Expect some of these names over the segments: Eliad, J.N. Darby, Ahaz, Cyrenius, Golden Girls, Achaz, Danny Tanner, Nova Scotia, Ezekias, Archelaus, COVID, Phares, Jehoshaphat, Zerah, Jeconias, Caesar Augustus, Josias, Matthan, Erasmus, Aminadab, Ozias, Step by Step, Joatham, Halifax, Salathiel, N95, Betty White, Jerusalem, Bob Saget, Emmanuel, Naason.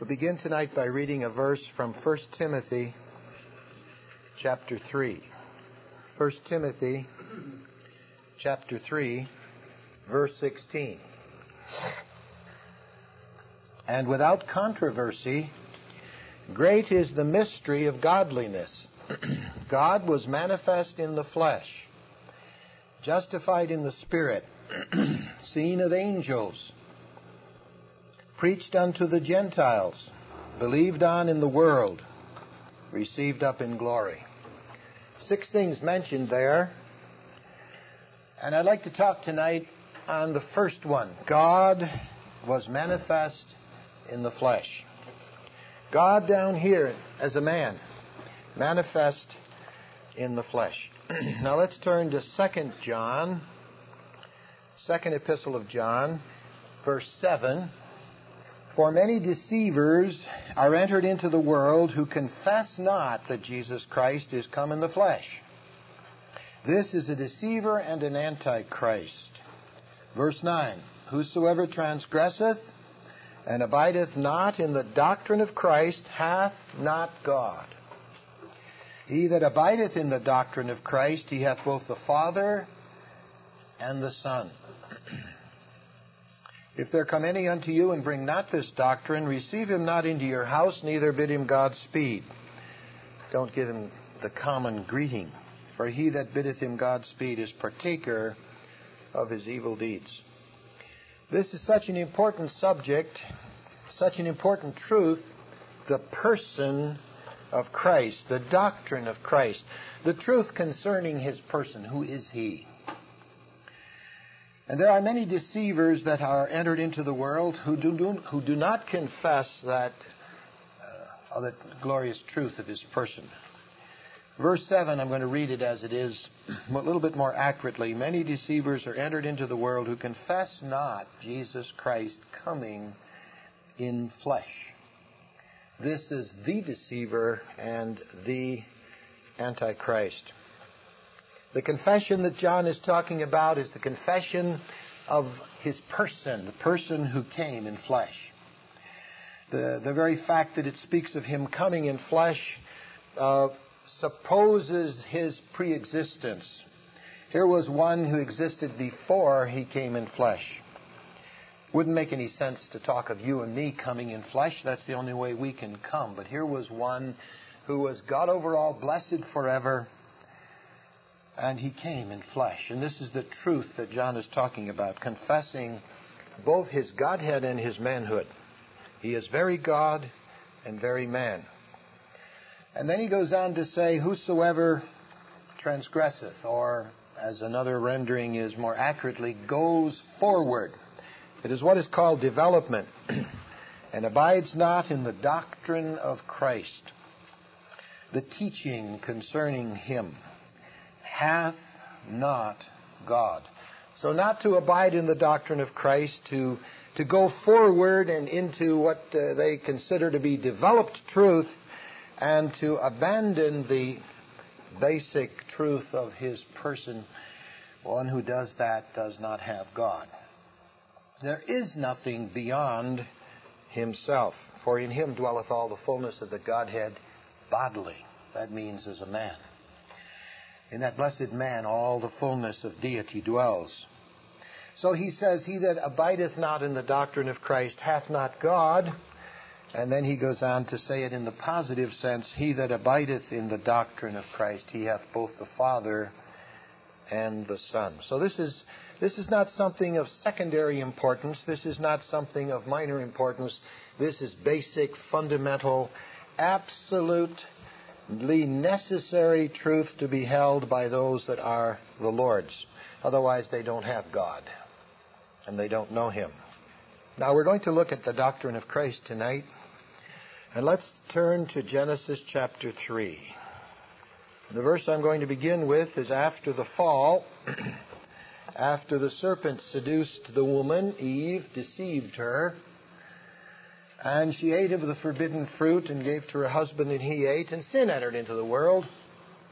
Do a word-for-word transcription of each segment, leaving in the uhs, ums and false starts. We'll begin tonight by reading a verse from First Timothy chapter three. First Timothy chapter three, verse sixteen. And without controversy, great is the mystery of godliness. God was manifest in the flesh, justified in the Spirit, seen of angels, preached unto the Gentiles, believed on in the world, received up in glory. Six things mentioned there. And I'd like to talk tonight on the first one. God was manifest in the flesh. God down here as a man, manifest in the flesh. Now let's turn to Second John, second epistle of John, verse seven. For many deceivers are entered into the world who confess not that Jesus Christ is come in the flesh. This is a deceiver and an antichrist. Verse nine, whosoever transgresseth and abideth not in the doctrine of Christ hath not God. He that abideth in the doctrine of Christ, he hath both the Father and the Son. If there come any unto you and bring not this doctrine, receive him not into your house, neither bid him Godspeed. Don't give him the common greeting, for he that biddeth him Godspeed is partaker of his evil deeds. This is such an important subject, such an important truth, the person of Christ, the doctrine of Christ, the truth concerning his person. Who is he? And there are many deceivers that are entered into the world who do, do, who do not confess that, uh, that glorious truth of his person. Verse seven, I'm going to read it as it is, a little bit more accurately. Many deceivers are entered into the world who confess not Jesus Christ coming in flesh. This is the deceiver and the antichrist. The confession that John is talking about is the confession of his person, the person who came in flesh. The, the very fact that it speaks of him coming in flesh uh, supposes his preexistence. Here was one who existed before he came in flesh. Wouldn't make any sense to talk of you and me coming in flesh. That's the only way we can come. But here was one who was God over all, blessed forever, and he came in flesh. And this is the truth that John is talking about, confessing both his Godhead and his manhood. He is very God and very man. And then he goes on to say, whosoever transgresseth, or as another rendering is more accurately, goes forward. It is what is called development, and abides not in the doctrine of Christ. The teaching concerning him hath not God. So not to abide in the doctrine of Christ, to, to go forward and into what uh, they consider to be developed truth, and to abandon the basic truth of his person. One who does that does not have God. There is nothing beyond himself, for in him dwelleth all the fullness of the Godhead bodily. That means as a man. In that blessed man, all the fullness of deity dwells. So he says, he that abideth not in the doctrine of Christ hath not God. And then he goes on to say it in the positive sense, he that abideth in the doctrine of Christ, he hath both the Father and the Son. So this is this is not something of secondary importance. This is not something of minor importance. This is basic, fundamental, absolutely necessary truth to be held by those that are the Lord's. Otherwise, they don't have God, and they don't know him. Now, we're going to look at the doctrine of Christ tonight, and let's turn to Genesis chapter three. The verse I'm going to begin with is after the fall, after the serpent seduced the woman, Eve deceived her, and she ate of the forbidden fruit and gave to her husband, and he ate, and sin entered into the world.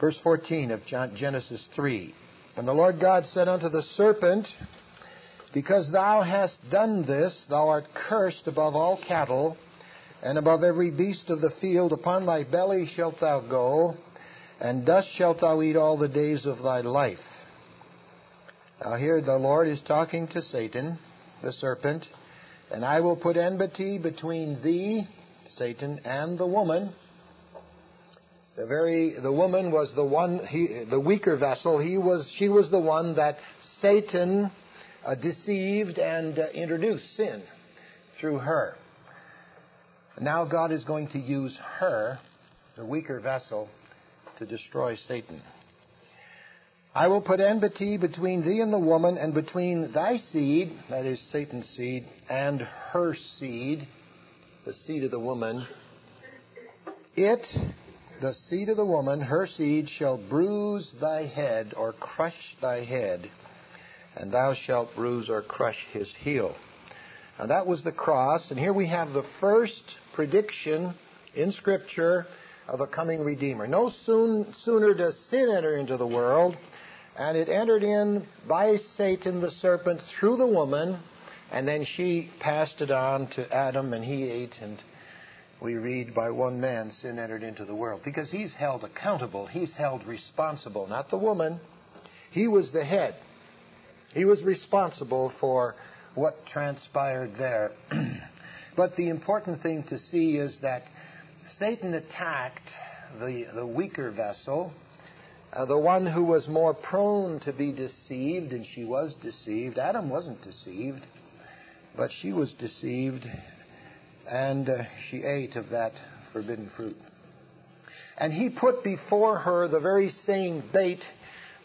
Verse fourteen of Genesis three. And the Lord God said unto the serpent, because thou hast done this, thou art cursed above all cattle, and above every beast of the field. Upon thy belly shalt thou go, and dust shalt thou eat all the days of thy life. Now here the Lord is talking to Satan, the serpent, and I will put enmity between thee, Satan, and the woman. The very the woman was the one he, the weaker vessel. He was she was the one that Satan uh, deceived and uh, introduced sin through her. Now God is going to use her, the weaker vessel, to destroy Satan. I will put enmity between thee and the woman, and between thy seed, that is Satan's seed, and her seed, the seed of the woman. It, the seed of the woman, her seed, shall bruise thy head, or crush thy head, and thou shalt bruise or crush his heel. Now that was the cross, and here we have the first prediction in Scripture of a coming Redeemer. No soon, sooner does sin enter into the world, and it entered in by Satan the serpent through the woman, and then she passed it on to Adam, and he ate, and we read, by one man sin entered into the world. Because he's held accountable, he's held responsible, not the woman. He was the head. He was responsible for what transpired there. But the important thing to see is that Satan attacked the, the weaker vessel, uh, the one who was more prone to be deceived, and she was deceived. Adam wasn't deceived, but she was deceived, and uh, she ate of that forbidden fruit. And he put before her the very same bait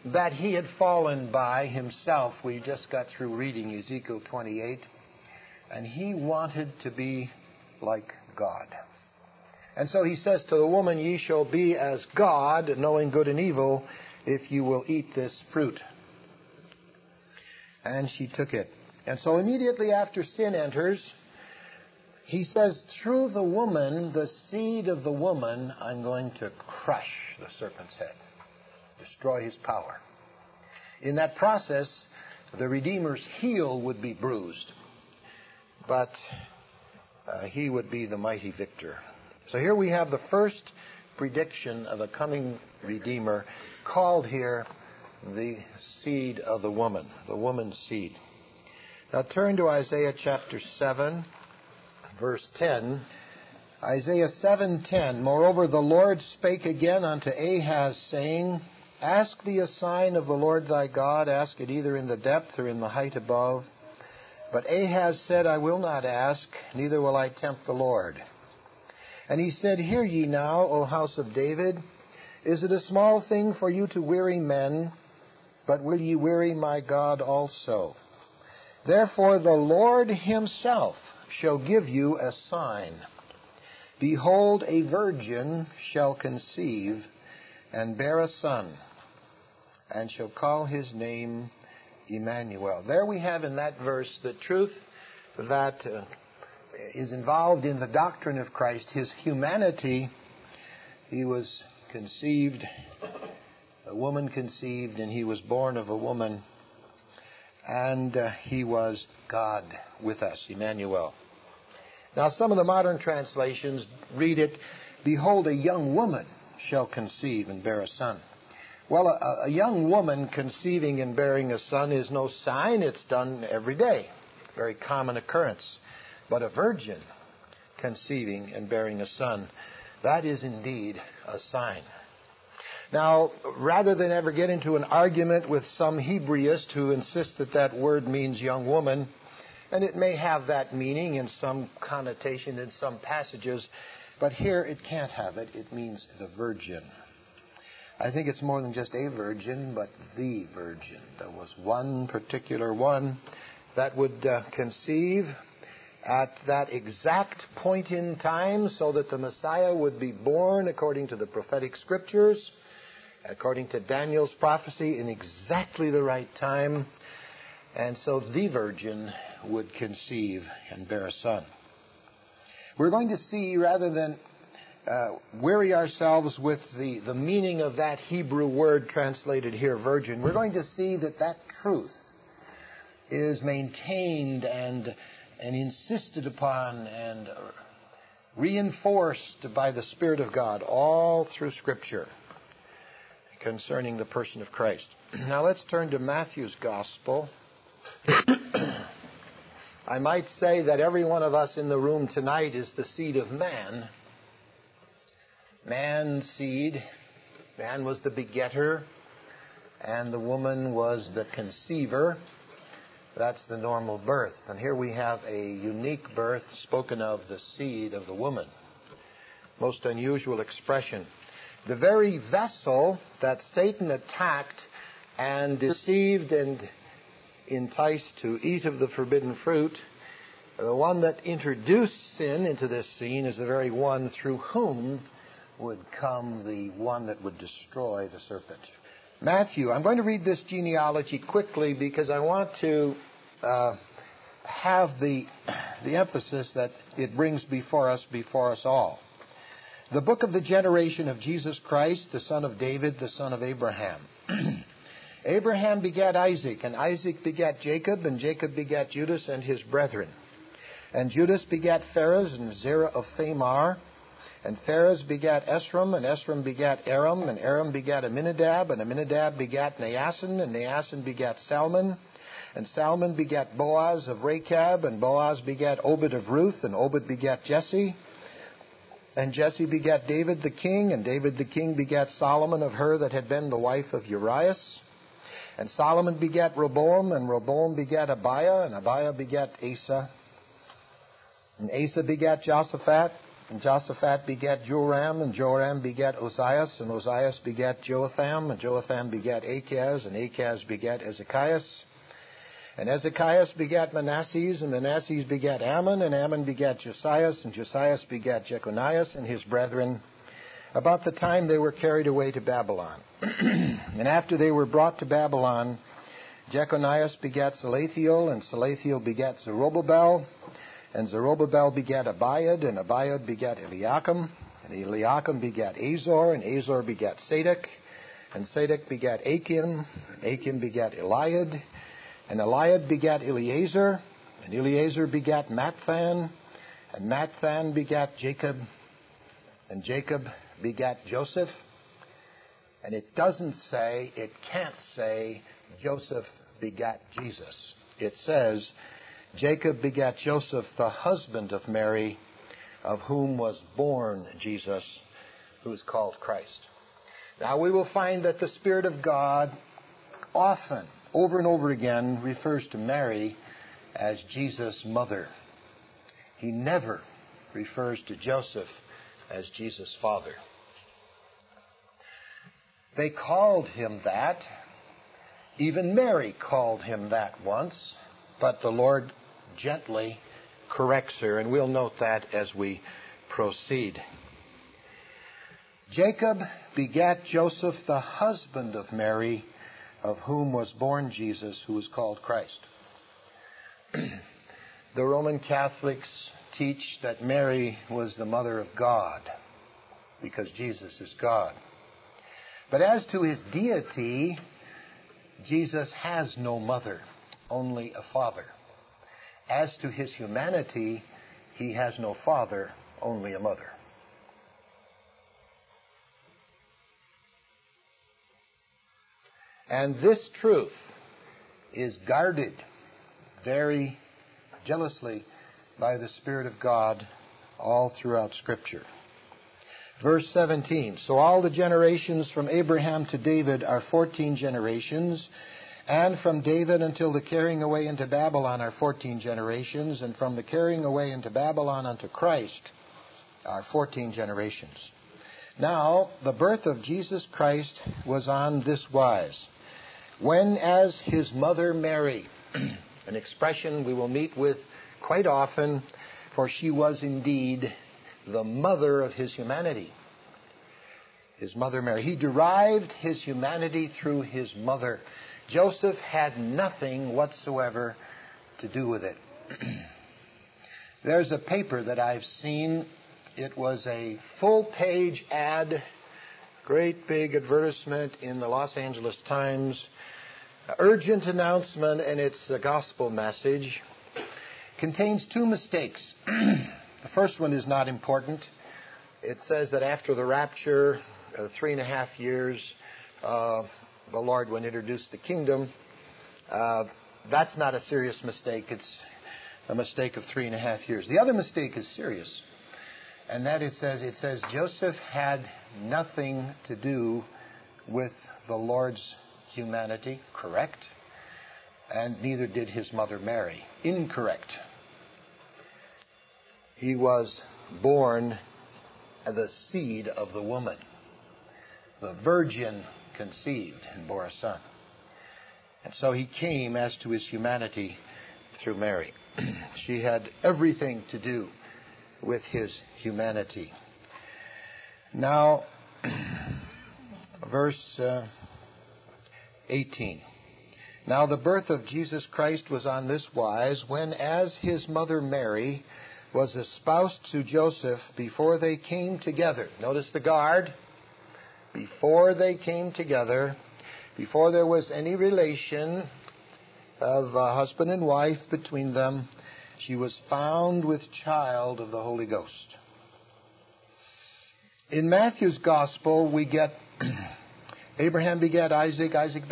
that he had fallen by himself. We just got through reading Ezekiel twenty-eight. And he wanted to be like God. And so he says to the woman, ye shall be as God, knowing good and evil, if you will eat this fruit. And she took it. And so immediately after sin enters, he says, through the woman, the seed of the woman, I'm going to crush the serpent's head, destroy his power. In that process, the Redeemer's heel would be bruised, but uh, he would be the mighty victor. So here we have the first prediction of a coming Redeemer, called here the seed of the woman, the woman's seed. Now turn to Isaiah chapter seven, verse ten. Isaiah seven ten, moreover, the Lord spake again unto Ahaz, saying, ask thee a sign of the Lord thy God, ask it either in the depth or in the height above. But Ahaz said, I will not ask, neither will I tempt the Lord. And he said, hear ye now, O house of David, is it a small thing for you to weary men? But will ye weary my God also? Therefore the Lord himself shall give you a sign. Behold, a virgin shall conceive and bear a son, and shall call his name Emmanuel. There we have in that verse the truth that uh, is involved in the doctrine of Christ, his humanity. He was conceived, a woman conceived, and he was born of a woman, and uh, he was God with us, Emmanuel. Now some of the modern translations read it, behold, a young woman shall conceive and bear a son. Well, a, a young woman conceiving and bearing a son is no sign. It's done every day. Very common occurrence. But a virgin conceiving and bearing a son, that is indeed a sign. Now, rather than ever get into an argument with some Hebraist who insists that that word means young woman, and it may have that meaning in some connotation in some passages, but here it can't have it. It means the virgin. I think it's more than just a virgin, but the virgin. There was one particular one that would uh, conceive at that exact point in time so that the Messiah would be born according to the prophetic scriptures, according to Daniel's prophecy, in exactly the right time. And so the virgin would conceive and bear a son. We're going to see, rather than uh, weary ourselves with the, the meaning of that Hebrew word translated here, virgin, we're going to see that that truth is maintained and, and insisted upon and reinforced by the Spirit of God all through Scripture concerning the person of Christ. Now let's turn to Matthew's Gospel. I might say that every one of us in the room tonight is the seed of man. Man's seed. Man was the begetter, and the woman was the conceiver. That's the normal birth. And here we have a unique birth spoken of, the seed of the woman. Most unusual expression. The very vessel that Satan attacked and deceived and enticed to eat of the forbidden fruit, the one that introduced sin into this scene, is the very one through whom would come the one that would destroy the serpent. Matthew, I'm going to read this genealogy quickly because I want to uh, have the, the emphasis that it brings before us, before us all. The book of the generation of Jesus Christ, the son of David, the son of Abraham. Abraham begat Isaac, and Isaac begat Jacob, and Jacob begat Judas and his brethren. And Judas begat Phares and Zerah of Thamar. And Phares begat Esrom, and Esrom begat Aram, and Aram begat Aminadab, and Aminadab begat Naason, and Naason begat Salmon, and Salmon begat Boaz of Rechab, and Boaz begat Obed of Ruth, and Obed begat Jesse, and Jesse begat David the king, and David the king begat Solomon of her that had been the wife of Urias, and Solomon begat Rehoboam, and Rehoboam begat Abiah, and Abiah begat Asa, and Asa begat Jehoshaphat, and Jehoshaphat begat Joram, and Joram begat Ozias, and Ozias begat Joatham, and Joatham begat Achaz, and Achaz begat Ezekias, and Ezekias begat Manasses, and Manasses begat Ammon, and Ammon begat Josias, and Josias begat Jeconias and his brethren, about the time they were carried away to Babylon. And after they were brought to Babylon, Jeconias begat Salathiel, and Salathiel begat Zerubbabel, and Zerubbabel begat Abiud, and Abiud begat Eliakim, and Eliakim begat Azor, and Azor begat Sadok, and Sadok begat Achim, and Achim begat Eliad, and Eliad begat Eleazar, and Eleazar begat Matthan, and Matthan begat Jacob, and Jacob begat Joseph. And it doesn't say, it can't say, Joseph begat Jesus. It says, Jacob begat Joseph, the husband of Mary, of whom was born Jesus, who is called Christ. Now we will find that the Spirit of God often, over and over again, refers to Mary as Jesus' mother. He never refers to Joseph as Jesus' father. They called him that. Even Mary called him that once, but the Lord gently corrects her, and we'll note that as we proceed. Jacob begat Joseph, the husband of Mary, of whom was born Jesus, who is called Christ. The Roman Catholics teach that Mary was the mother of God, because Jesus is God. But as to his deity, Jesus has no mother, only a father. As to his humanity, he has no father, only a mother. And this truth is guarded very jealously by the Spirit of God all throughout Scripture. Verse seventeen, so all the generations from Abraham to David are fourteen generations, and from David until the carrying away into Babylon are fourteen generations, and from the carrying away into Babylon unto Christ are fourteen generations. Now, the birth of Jesus Christ was on this wise. When as his mother Mary, an expression we will meet with quite often, for she was indeed the mother of his humanity. His mother Mary. He derived his humanity through his mother. Joseph had nothing whatsoever to do with it. There's a paper that I've seen. It was a full-page ad, great big advertisement in the Los Angeles Times, urgent announcement, and it's a gospel message. Contains two mistakes. The first one is not important. It says that after the rapture, uh, three and a half years, uh, the Lord would introduce the kingdom. Uh, that's not a serious mistake. It's a mistake of three and a half years. The other mistake is serious. And that it says, it says Joseph had nothing to do with the Lord's humanity. Correct. And neither did his mother Mary. Incorrect. He was born the seed of the woman. The virgin conceived and bore a son. And so he came as to his humanity through Mary. She had everything to do with his humanity. Now, verse uh, eighteen. Now the birth of Jesus Christ was on this wise, when as his mother Mary was espoused to Joseph before they came together. Notice the guard. Before they came together, before there was any relation of uh, husband and wife between them, she was found with child of the Holy Ghost. In Matthew's Gospel, we get Abraham begat Isaac, Isaac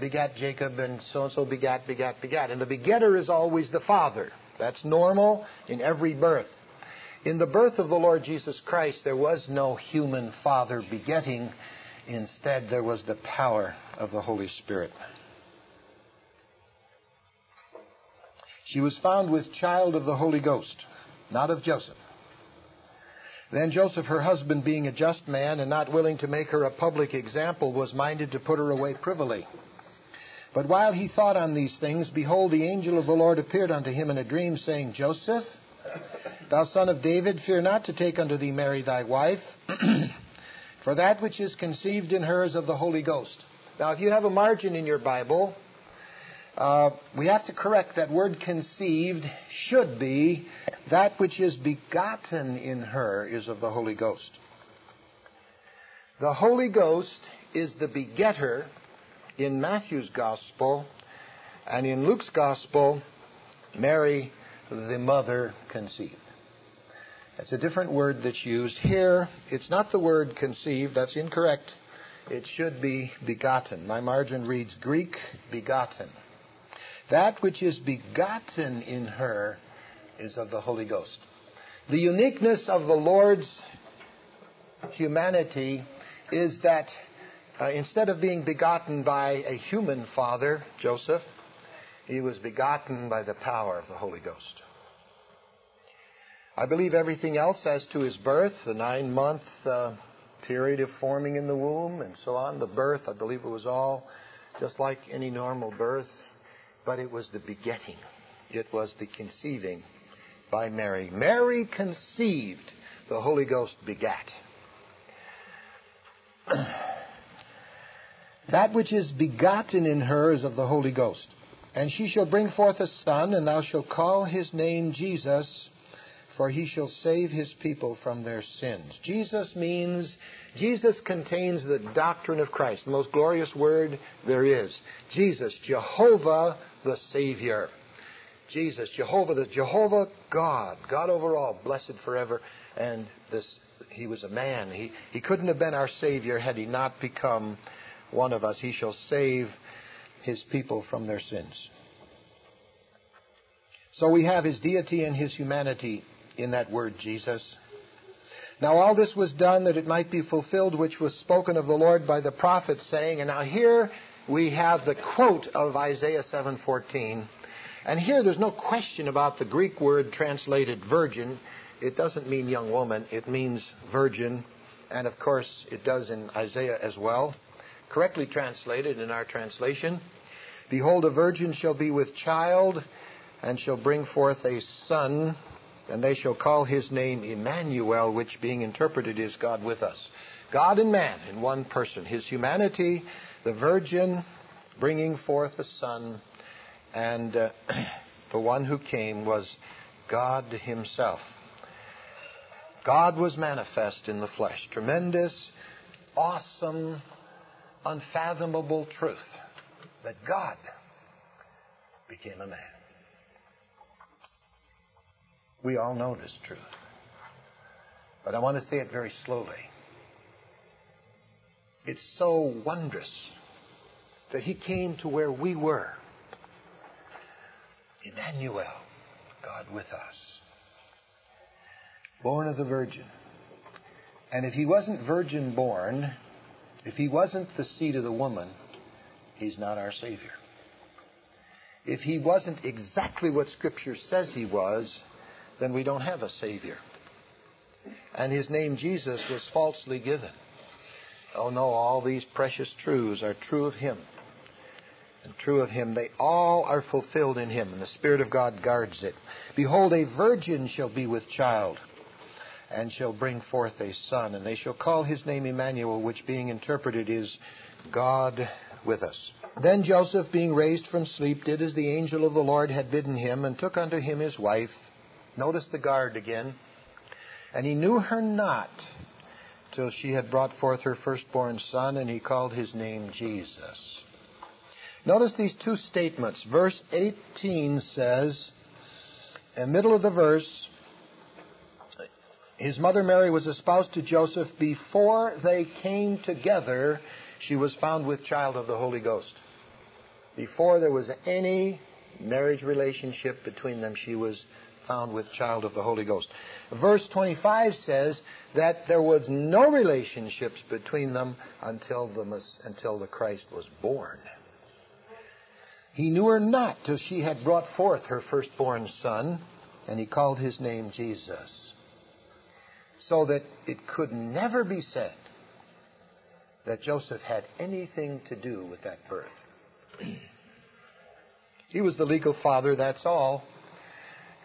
begat Jacob, and so-and-so begat, begat, begat. And the begetter is always the father. That's normal in every birth. In the birth of the Lord Jesus Christ, there was no human father begetting. Instead, there was the power of the Holy Spirit. She was found with child of the Holy Ghost, not of Joseph. Then Joseph, her husband, being a just man and not willing to make her a public example, was minded to put her away privily. But while he thought on these things, behold, the angel of the Lord appeared unto him in a dream, saying, Joseph, thou son of David, fear not to take unto thee Mary thy wife, for that which is conceived in her is of the Holy Ghost. Now, if you have a margin in your Bible, uh, we have to correct that word conceived should be that which is begotten in her is of the Holy Ghost. The Holy Ghost is the begetter in Matthew's Gospel, and in Luke's Gospel, Mary, the mother, conceived. That's a different word that's used here. It's not the word conceived. That's incorrect. It should be begotten. My margin reads Greek, begotten. That which is begotten in her is of the Holy Ghost. The uniqueness of the Lord's humanity is that Uh, instead of being begotten by a human father, Joseph, he was begotten by the power of the Holy Ghost. I believe everything else as to his birth, the nine-month uh, period of forming in the womb and so on, the birth, I believe it was all just like any normal birth, but it was the begetting. It was the conceiving by Mary. Mary conceived, the Holy Ghost begat. That which is begotten in her is of the Holy Ghost. And she shall bring forth a son, and thou shalt call his name Jesus, for he shall save his people from their sins. Jesus means, Jesus contains the doctrine of Christ, the most glorious word there is. Jesus, Jehovah the Savior. Jesus, Jehovah, the Jehovah God, God over all, blessed forever. And this, he was a man. He, he couldn't have been our Savior had he not become one of us. He shall save his people from their sins. So we have his deity and his humanity in that word Jesus. Now all this was done that it might be fulfilled, which was spoken of the Lord by the prophet, saying, and now here we have the quote of Isaiah seven fourteen. And here there's no question about the Greek word translated virgin. It doesn't mean young woman. It means virgin. And of course it does in Isaiah as well. Correctly translated in our translation, behold, a virgin shall be with child, and shall bring forth a son, and they shall call his name Emmanuel, which being interpreted is God with us. God and man in one person. His humanity, the virgin bringing forth a son, and uh, the one who came was God himself. God was manifest in the flesh. Tremendous, awesome, unfathomable truth that God became a man. We all know this truth. But I want to say it very slowly. It's so wondrous that he came to where we were. Emmanuel, God with us. Born of the Virgin. And if he wasn't virgin born, if he wasn't the seed of the woman, he's not our Savior. If he wasn't exactly what Scripture says he was, then we don't have a Savior. And his name, Jesus, was falsely given. Oh no, all these precious truths are true of him. And true of him, they all are fulfilled in him, and the Spirit of God guards it. Behold, a virgin shall be with child, and shall bring forth a son, and they shall call his name Emmanuel, which being interpreted is God with us. Then Joseph, being raised from sleep, did as the angel of the Lord had bidden him, and took unto him his wife. Notice the guard again. And he knew her not till she had brought forth her firstborn son, and he called his name Jesus. Notice these two statements. Verse eighteen says, in the middle of the verse, his mother Mary was espoused to Joseph. Before they came together, she was found with child of the Holy Ghost. Before there was any marriage relationship between them, she was found with child of the Holy Ghost. Verse twenty-five says that there was no relationships between them until the, until the Christ was born. He knew her not till she had brought forth her firstborn son, and he called his name Jesus. So that it could never be said that Joseph had anything to do with that birth. He was the legal father, that's all.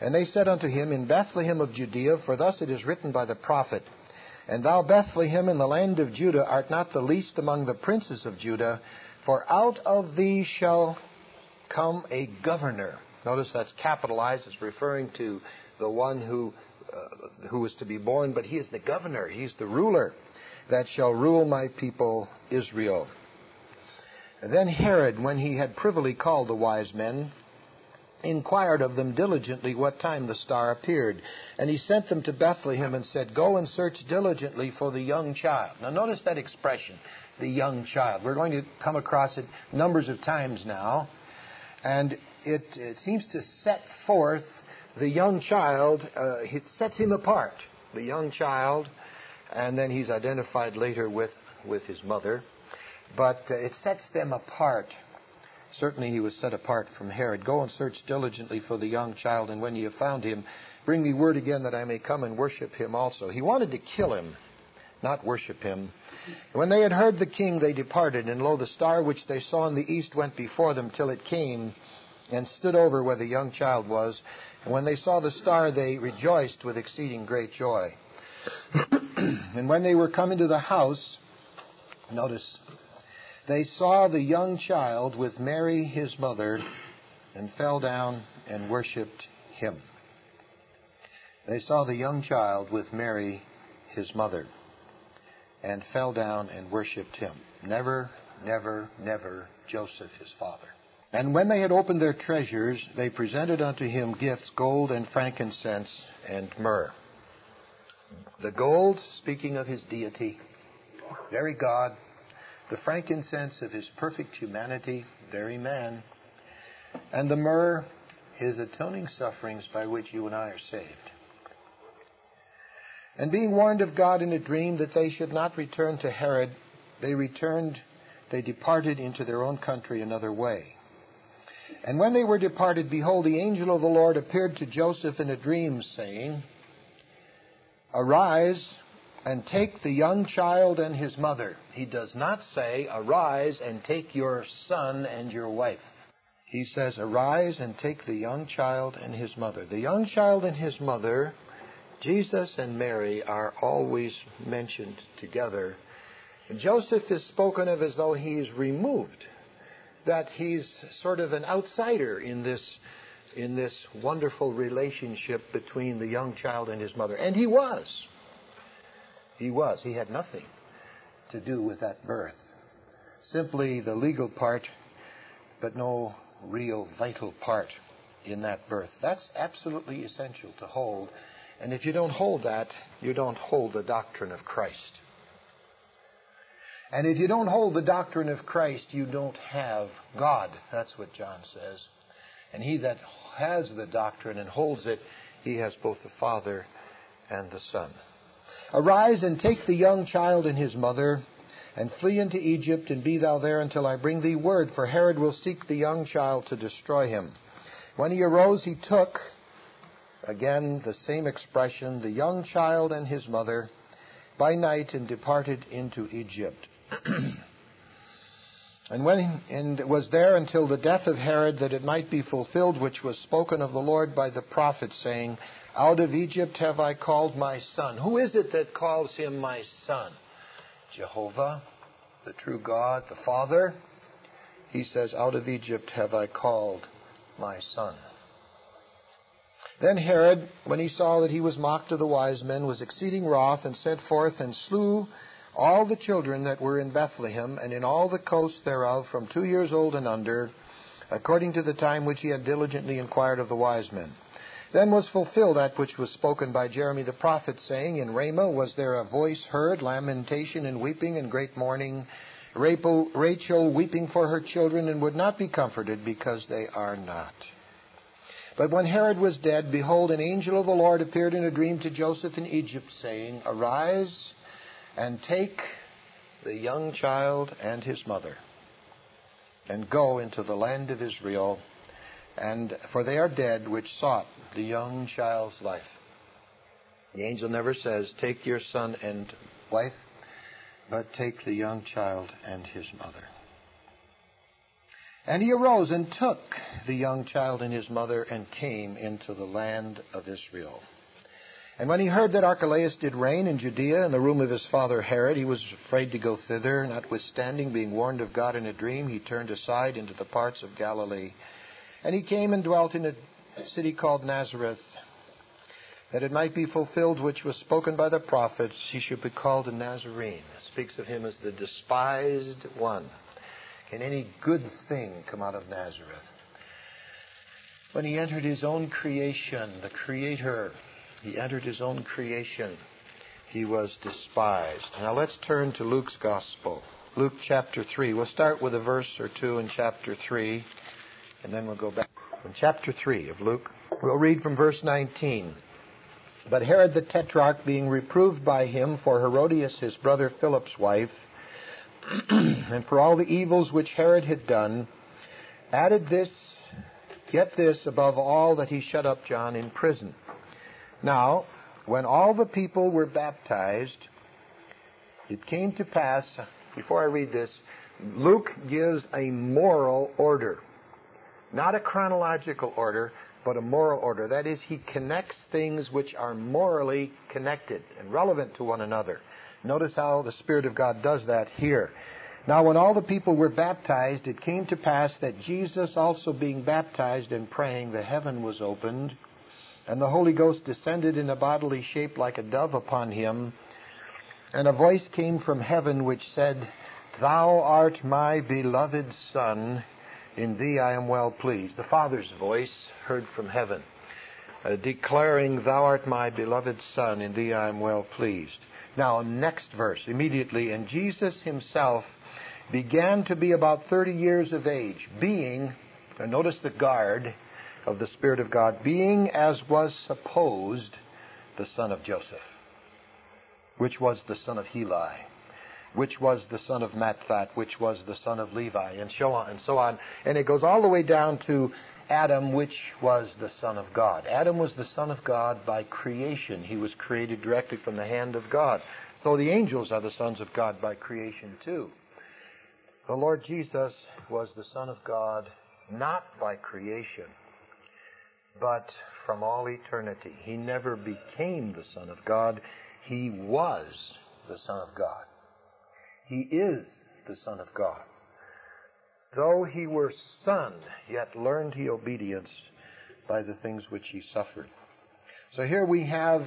And they said unto him, In Bethlehem of Judea, for thus it is written by the prophet, And thou, Bethlehem, in the land of Judah, art not the least among the princes of Judah, for out of thee shall come a governor. Notice that's capitalized. It's referring to the one who uh, who is to be born, but he is the governor. He's the ruler that shall rule my people Israel. And then Herod, when he had privily called the wise men, inquired of them diligently what time the star appeared. And he sent them to Bethlehem and said, Go and search diligently for the young child. Now notice that expression, the young child. We're going to come across it numbers of times now. And it, it seems to set forth the young child. Uh, it sets him apart, the young child. And then he's identified later with, with his mother. But uh, it sets them apart. Certainly he was set apart from Herod. Go and search diligently for the young child, and when ye have found him, bring me word again that I may come and worship him also. He wanted to kill him, not worship him. And when they had heard the king, they departed, and lo, the star which they saw in the east went before them till it came and stood over where the young child was. And when they saw the star, they rejoiced with exceeding great joy. And when they were come into the house, notice, they saw the young child with Mary his mother, and fell down and worshipped him. They saw the young child with Mary his mother, and fell down and worshipped him. Never, never, never Joseph his father. And when they had opened their treasures, they presented unto him gifts, gold and frankincense and myrrh. The gold, speaking of his deity, very God. The frankincense of his perfect humanity, very man, and the myrrh, his atoning sufferings by which you and I are saved. And being warned of God in a dream that they should not return to Herod, they returned, they departed into their own country another way. And when they were departed, behold, the angel of the Lord appeared to Joseph in a dream, saying, Arise, and take the young child and his mother. He does not say, Arise and take your son and your wife. He says, Arise and take the young child and his mother. The young child and his mother, Jesus and Mary are always mentioned together. Joseph is spoken of as though he's removed, that he's sort of an outsider in this, in this wonderful relationship between the young child and his mother. And he was. He was. He had nothing to do with that birth. Simply the legal part, but no real vital part in that birth. That's absolutely essential to hold. And if you don't hold that, you don't hold the doctrine of Christ. And if you don't hold the doctrine of Christ, you don't have God. That's what John says. And he that has the doctrine and holds it, he has both the Father and the Son. Arise and take the young child and his mother, and flee into Egypt, and be thou there until I bring thee word, for Herod will seek the young child to destroy him. When he arose, he took, again the same expression, the young child and his mother, by night, and departed into Egypt. And when and was there until the death of Herod, that it might be fulfilled which was spoken of the Lord by the prophet, saying, Out of Egypt have I called my son. Who is it that calls him my son? Jehovah, the true God, the Father. He says, Out of Egypt have I called my son. Then Herod, when he saw that he was mocked of the wise men, was exceeding wroth, and sent forth and slew all the children that were in Bethlehem, and in all the coasts thereof, from two years old and under, according to the time which he had diligently inquired of the wise men. Then was fulfilled that which was spoken by Jeremy the prophet, saying, In Ramah was there a voice heard, lamentation and weeping and great mourning, Rachel weeping for her children, and would not be comforted, because they are not. But when Herod was dead, behold, an angel of the Lord appeared in a dream to Joseph in Egypt, saying, Arise and take the young child and his mother, and go into the land of Israel, and for they are dead which sought the young child's life. The angel never says, Take your son and wife, but take the young child and his mother. And he arose and took the young child and his mother and came into the land of Israel. And when he heard that Archelaus did reign in Judea in the room of his father Herod, he was afraid to go thither. Notwithstanding, being warned of God in a dream, he turned aside into the parts of Galilee. And he came and dwelt in a city called Nazareth, that it might be fulfilled which was spoken by the prophets, he should be called a Nazarene. It speaks of him as the despised one. Can any good thing come out of Nazareth? When he entered his own creation, the Creator, he entered his own creation, he was despised. Now let's turn to Luke's Gospel, Luke chapter three. We'll start with a verse or two in chapter three, and then we'll go back. In chapter three of Luke, we'll read from verse nineteen. But Herod the Tetrarch, being reproved by him for Herodias his brother Philip's wife, and for all the evils which Herod had done, added this, get this, above all, that he shut up John in prison. Now, when all the people were baptized, it came to pass, before I read this, Luke gives a moral order. Not a chronological order, but a moral order. That is, he connects things which are morally connected and relevant to one another. Notice how the Spirit of God does that here. Now, when all the people were baptized, it came to pass that Jesus, also being baptized and praying, the heaven was opened, and the Holy Ghost descended in a bodily shape like a dove upon him. And a voice came from heaven which said, Thou art my beloved Son, in thee I am well pleased. The Father's voice heard from heaven, uh, declaring, Thou art my beloved Son, in thee I am well pleased. Now, next verse, immediately, and Jesus himself began to be about thirty years of age, being, and notice the guard of the Spirit of God, being as was supposed the son of Joseph, which was the son of Heli, which was the son of Matthat, which was the son of Levi, and so on and so on. And it goes all the way down to Adam, which was the Son of God. Adam was the Son of God by creation. He was created directly from the hand of God. So the angels are the sons of God by creation too. The Lord Jesus was the Son of God not by creation, but from all eternity. He never became the Son of God. He was the Son of God. He is the Son of God. Though he were son, yet learned he obedience by the things which he suffered. So here we have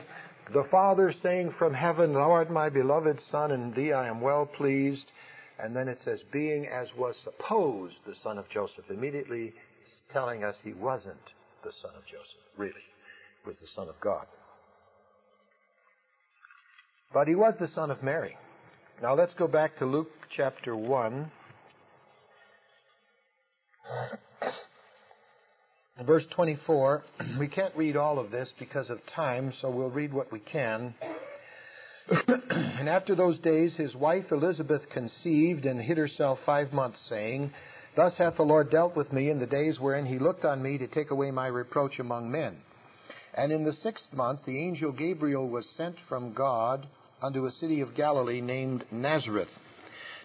the Father saying from heaven, Thou art my beloved Son, in thee I am well pleased. And then it says, being as was supposed the son of Joseph. Immediately telling us he wasn't the son of Joseph, really. He was the Son of God. But he was the son of Mary. Now let's go back to Luke chapter one. In verse twenty-four, we can't read all of this because of time, so we'll read what we can. And after those days his wife Elizabeth conceived and hid herself five months, saying, Thus hath the Lord dealt with me in the days wherein he looked on me to take away my reproach among men. And in the sixth month the angel Gabriel was sent from God unto a city of Galilee named Nazareth,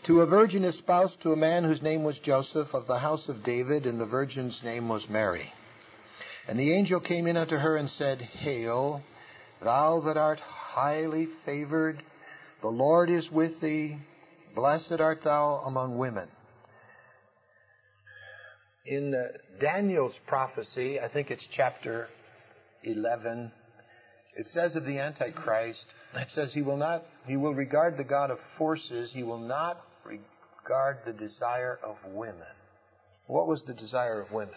to a virgin espoused to a man whose name was Joseph, of the house of David, and the virgin's name was Mary. And the angel came in unto her and said, Hail, thou that art highly favored, the Lord is with thee, blessed art thou among women. In uh, Daniel's prophecy, I think it's chapter eleven, it says of the Antichrist, it says he will not, he will regard the God of forces, he will not regard the desire of women. What was the desire of women?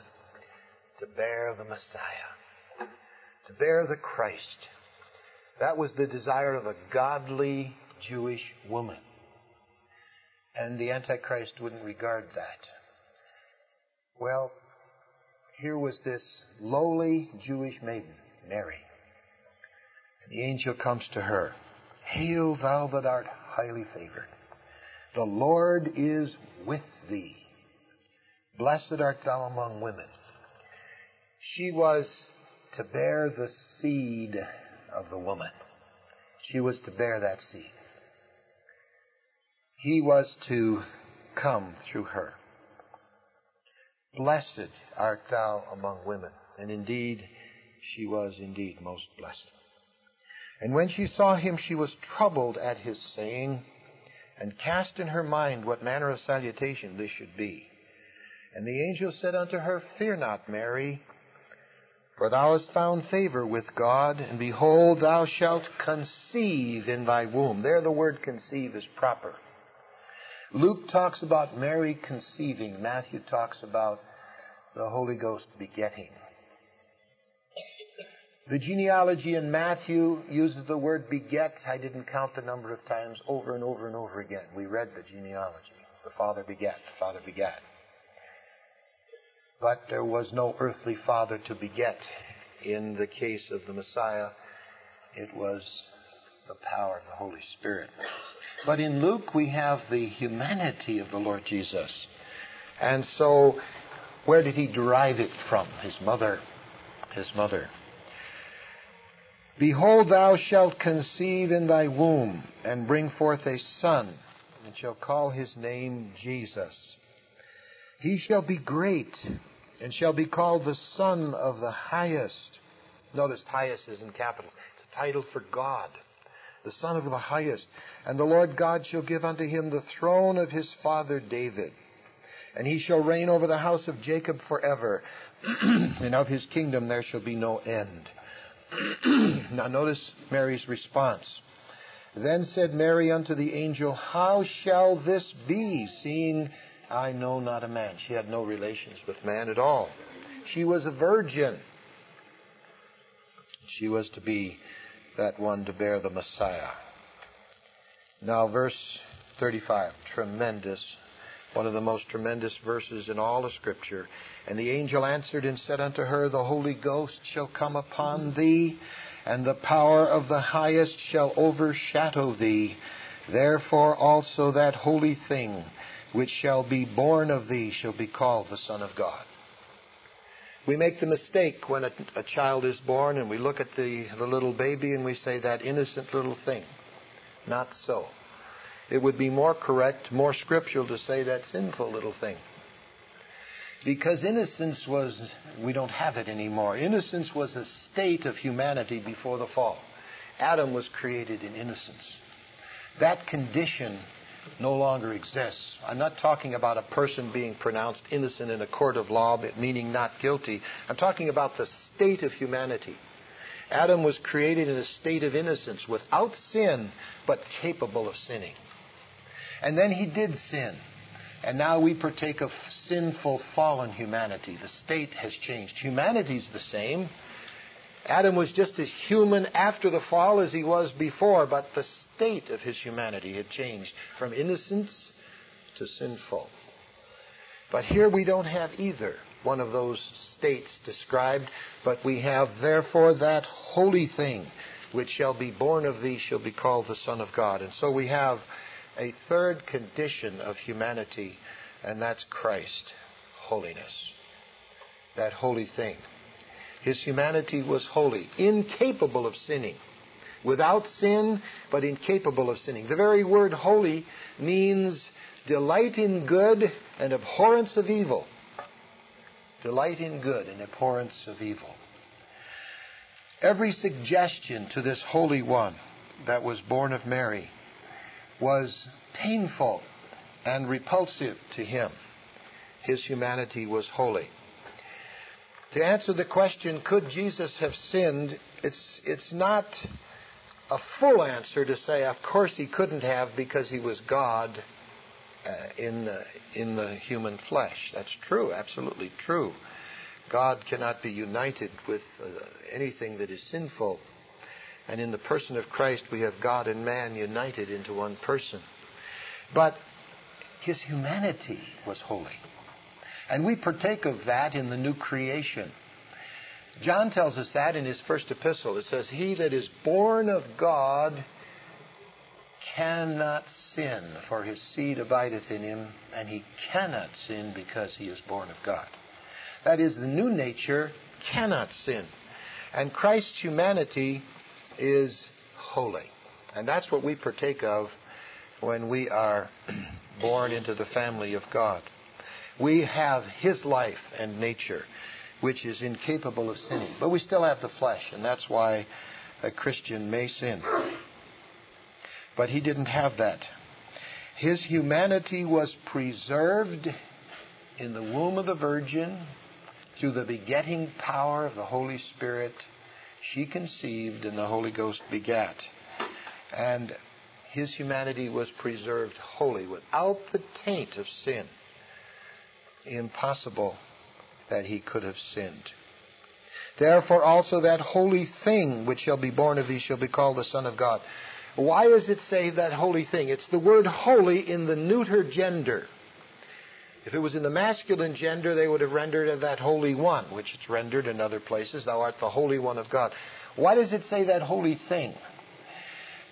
To bear the Messiah, to bear the Christ. That was the desire of a godly Jewish woman. And the Antichrist wouldn't regard that. Well, here was this lowly Jewish maiden, Mary. The angel comes to her. Hail, thou that art highly favored. The Lord is with thee. Blessed art thou among women. She was to bear the seed of the woman. She was to bear that seed. He was to come through her. Blessed art thou among women. And indeed, she was indeed most blessed. And when she saw him, she was troubled at his saying, and cast in her mind what manner of salutation this should be. And the angel said unto her, Fear not, Mary, for thou hast found favor with God, and behold, thou shalt conceive in thy womb. There the word conceive is proper. Luke talks about Mary conceiving. Matthew talks about the Holy Ghost begetting. The genealogy in Matthew uses the word beget. I didn't count the number of times, over and over and over again. We read the genealogy. The father beget, the father begat. But there was no earthly father to beget. In the case of the Messiah, it was the power of the Holy Spirit. But in Luke, we have the humanity of the Lord Jesus. And so, where did he derive it from? His mother. His mother. Behold, thou shalt conceive in thy womb, and bring forth a son, and shall call his name Jesus. He shall be great, and shall be called the Son of the Highest. Notice, highest is in capitals. It's a title for God, the Son of the Highest. And the Lord God shall give unto him the throne of his father David. And he shall reign over the house of Jacob forever, and of his kingdom there shall be no end. Now notice Mary's response. Then said Mary unto the angel, How shall this be, seeing I know not a man? She had no relations with man at all. She was a virgin. She was to be that one to bear the Messiah. Now verse thirty-five, tremendous, one of the most tremendous verses in all of Scripture. And the angel answered and said unto her, The Holy Ghost shall come upon thee, and the power of the Highest shall overshadow thee. Therefore also that holy thing which shall be born of thee shall be called the Son of God. We make the mistake when a, a child is born and we look at the, the little baby and we say, that innocent little thing. Not so. It would be more correct, more scriptural to say that sinful little thing. Because innocence was, we don't have it anymore. Innocence was a state of humanity before the fall. Adam was created in innocence. That condition no longer exists. I'm not talking about a person being pronounced innocent in a court of law, but meaning not guilty. I'm talking about the state of humanity. Adam was created in a state of innocence, without sin, but capable of sinning. And then he did sin. And now we partake of sinful, fallen humanity. The state has changed. Humanity's the same. Adam was just as human after the fall as he was before, but the state of his humanity had changed from innocence to sinful. But here we don't have either one of those states described, but we have, therefore, that holy thing which shall be born of thee shall be called the Son of God. And so we have a third condition of humanity, and that's Christ, holiness, that holy thing. His humanity was holy, incapable of sinning. Without sin, but incapable of sinning. The very word holy means delight in good and abhorrence of evil. Delight in good and abhorrence of evil. Every suggestion to this Holy One that was born of Mary was painful and repulsive to him. His humanity was holy. To answer the question, could Jesus have sinned, it's, it's not a full answer to say, of course he couldn't have because he was God uh, in, the, in the human flesh. That's true, absolutely true. God cannot be united with uh, anything that is sinful. And in the person of Christ, we have God and man united into one person. But his humanity was holy. And we partake of that in the new creation. John tells us that in his first epistle. It says, he that is born of God cannot sin, for his seed abideth in him, and he cannot sin because he is born of God. That is, the new nature cannot sin. And Christ's humanity is holy. And that's what we partake of when we are born into the family of God. We have his life and nature, which is incapable of sinning. But we still have the flesh, and that's why a Christian may sin. But he didn't have that. His humanity was preserved in the womb of the Virgin through the begetting power of the Holy Spirit. She conceived, and the Holy Ghost begat. And his humanity was preserved holy, without the taint of sin. Impossible that he could have sinned. Therefore also that holy thing which shall be born of thee shall be called the Son of God. Why does it say that holy thing? It's the word holy in the neuter gender. If it was in the masculine gender, they would have rendered it that holy one, which it's rendered in other places, thou art the holy one of God. Why does it say that holy thing?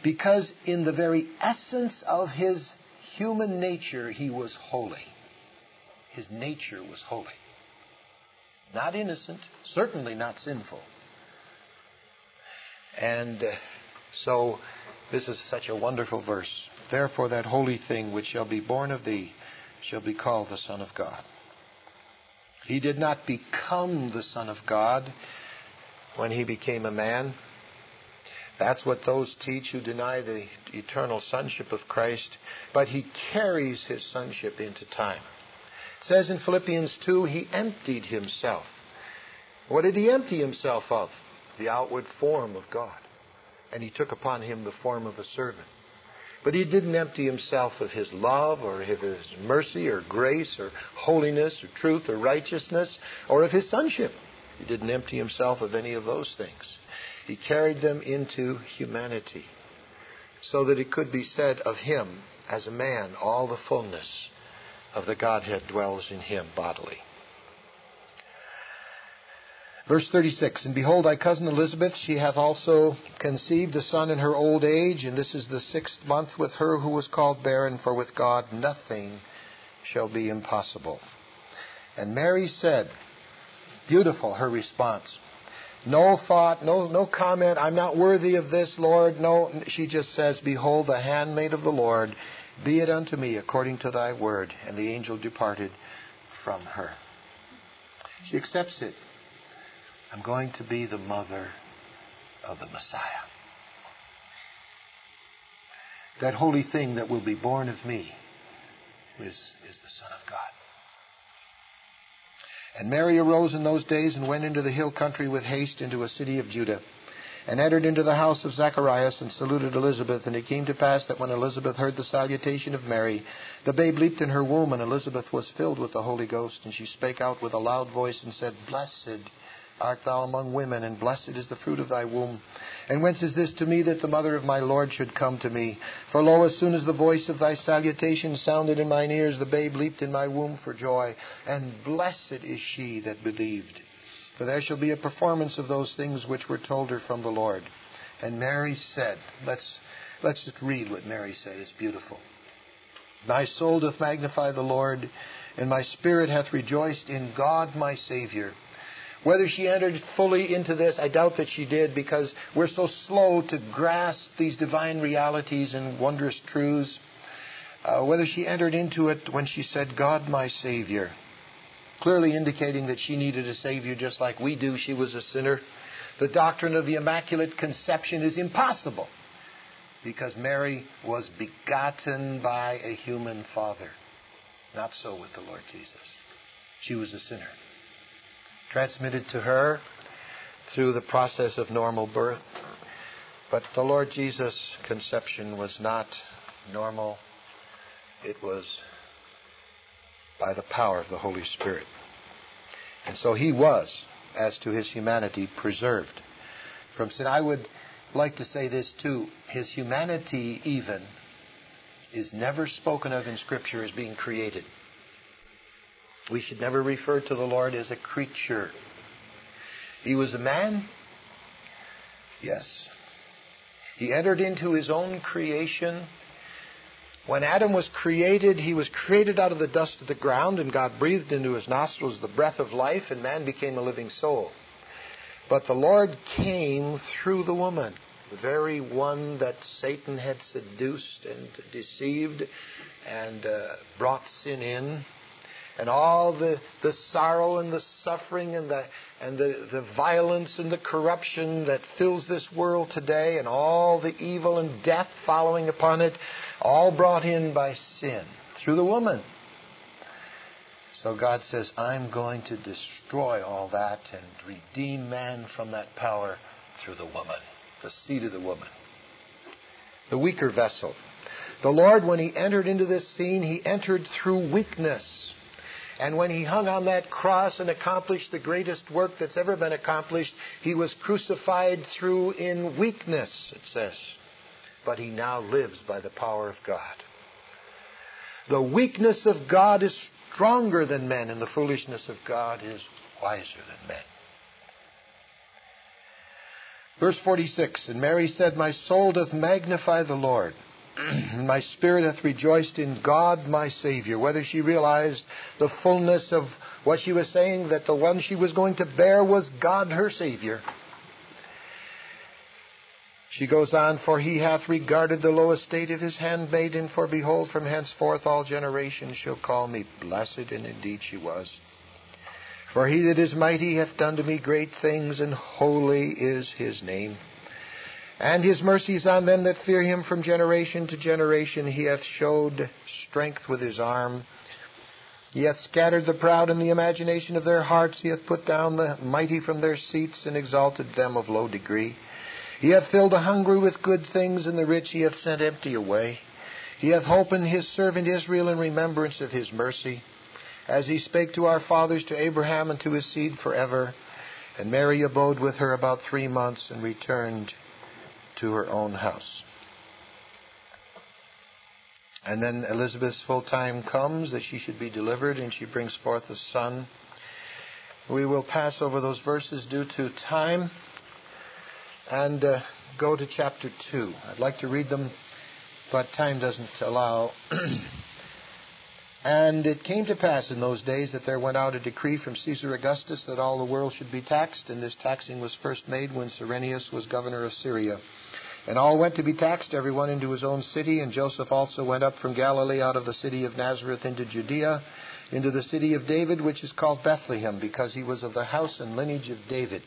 Because in the very essence of his human nature, he was holy. His nature was holy. Not innocent, certainly not sinful. And uh, so this is such a wonderful verse. Therefore that holy thing which shall be born of thee shall be called the Son of God. He did not become the Son of God when he became a man. That's what those teach who deny the eternal sonship of Christ. But he carries his sonship into time. It says in Philippians two, he emptied himself. What did he empty himself of? The outward form of God. And he took upon him the form of a servant. But he didn't empty himself of his love or of his mercy or grace or holiness or truth or righteousness or of his sonship. He didn't empty himself of any of those things. He carried them into humanity so that it could be said of him as a man, all the fullness of the Godhead dwells in him bodily. Verse thirty-six, and behold, thy cousin Elizabeth, she hath also conceived a son in her old age, and this is the sixth month with her who was called barren, for with God nothing shall be impossible. And Mary said, beautiful her response, no thought, no, no comment, I'm not worthy of this, Lord. No, she just says, behold, the handmaid of the Lord, be it unto me according to thy word. And the angel departed from her. She accepts it. I'm going to be the mother of the Messiah. That holy thing that will be born of me is, is the Son of God. And Mary arose in those days and went into the hill country with haste into a city of Judah, and entered into the house of Zacharias and saluted Elizabeth. And it came to pass that when Elizabeth heard the salutation of Mary, the babe leaped in her womb, and Elizabeth was filled with the Holy Ghost. And she spake out with a loud voice and said, Blessed art thou among women, and blessed is the fruit of thy womb. And whence is this to me that the mother of my Lord should come to me? For lo, as soon as the voice of thy salutation sounded in mine ears, the babe leaped in my womb for joy. And blessed is she that believed. For there shall be a performance of those things which were told her from the Lord. And Mary said, let's, let's just read what Mary said. It's beautiful. My soul doth magnify the Lord, and my spirit hath rejoiced in God my Savior. Whether she entered fully into this, I doubt that she did, because we're so slow to grasp these divine realities and wondrous truths. Uh, whether she entered into it when she said, God my Savior, clearly indicating that she needed a Savior just like we do. She was a sinner. The doctrine of the Immaculate Conception is impossible because Mary was begotten by a human father. Not so with the Lord Jesus. She was a sinner. Transmitted to her through the process of normal birth. But the Lord Jesus' conception was not normal. It was by the power of the Holy Spirit. And so he was, as to his humanity, preserved from sin. I would like to say this too. His humanity even is never spoken of in Scripture as being created. We should never refer to the Lord as a creature. He was a man. Yes. He entered into his own creation. When Adam was created, he was created out of the dust of the ground, and God breathed into his nostrils the breath of life, and man became a living soul. But the Lord came through the woman, the very one that Satan had seduced and deceived and uh, brought sin in. And all the, the sorrow and the suffering and the and the, the violence and the corruption that fills this world today, and all the evil and death following upon it, all brought in by sin through the woman. So God says, I'm going to destroy all that and redeem man from that power through the woman, the seed of the woman, the weaker vessel. The Lord, when he entered into this scene, he entered through weakness. And when he hung on that cross and accomplished the greatest work that's ever been accomplished, he was crucified through in weakness, it says. But he now lives by the power of God. The weakness of God is stronger than men, and the foolishness of God is wiser than men. Verse forty-six, and Mary said, My soul doth magnify the Lord. My spirit hath rejoiced in God my Savior. Whether she realized the fullness of what she was saying, that the one she was going to bear was God her Savior. She goes on, For he hath regarded the low estate of his handmaiden, for behold, from henceforth all generations shall call me blessed. And indeed she was. For he that is mighty hath done to me great things, and holy is his name. And his mercies on them that fear him from generation to generation. He hath showed strength with his arm. He hath scattered the proud in the imagination of their hearts. He hath put down the mighty from their seats, and exalted them of low degree. He hath filled the hungry with good things, and the rich he hath sent empty away. He hath holpen his servant Israel in remembrance of his mercy, as he spake to our fathers, to Abraham, and to his seed forever. And Mary abode with her about three months, and returned to her own house. And then Elizabeth's full time comes that she should be delivered, and she brings forth a son. We will pass over those verses due to time and uh, go to chapter two. I'd like to read them, but time doesn't allow. And it came to pass in those days that there went out a decree from Caesar Augustus that all the world should be taxed, and this taxing was first made when Cyrenius was governor of Syria. And all went to be taxed, every one into his own city. And Joseph also went up from Galilee out of the city of Nazareth into Judea, into the city of David, which is called Bethlehem, because he was of the house and lineage of David,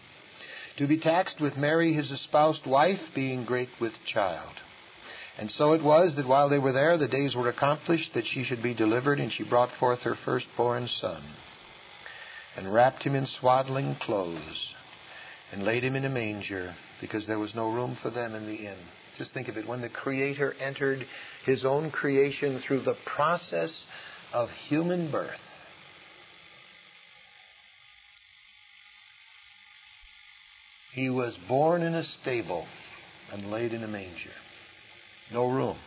to be taxed with Mary, his espoused wife, being great with child. And so it was that while they were there, the days were accomplished that she should be delivered, and she brought forth her firstborn son, and wrapped him in swaddling clothes, and laid him in a manger, because there was no room for them in the inn. Just think of it. When the Creator entered his own creation through the process of human birth, he was born in a stable and laid in a manger. No room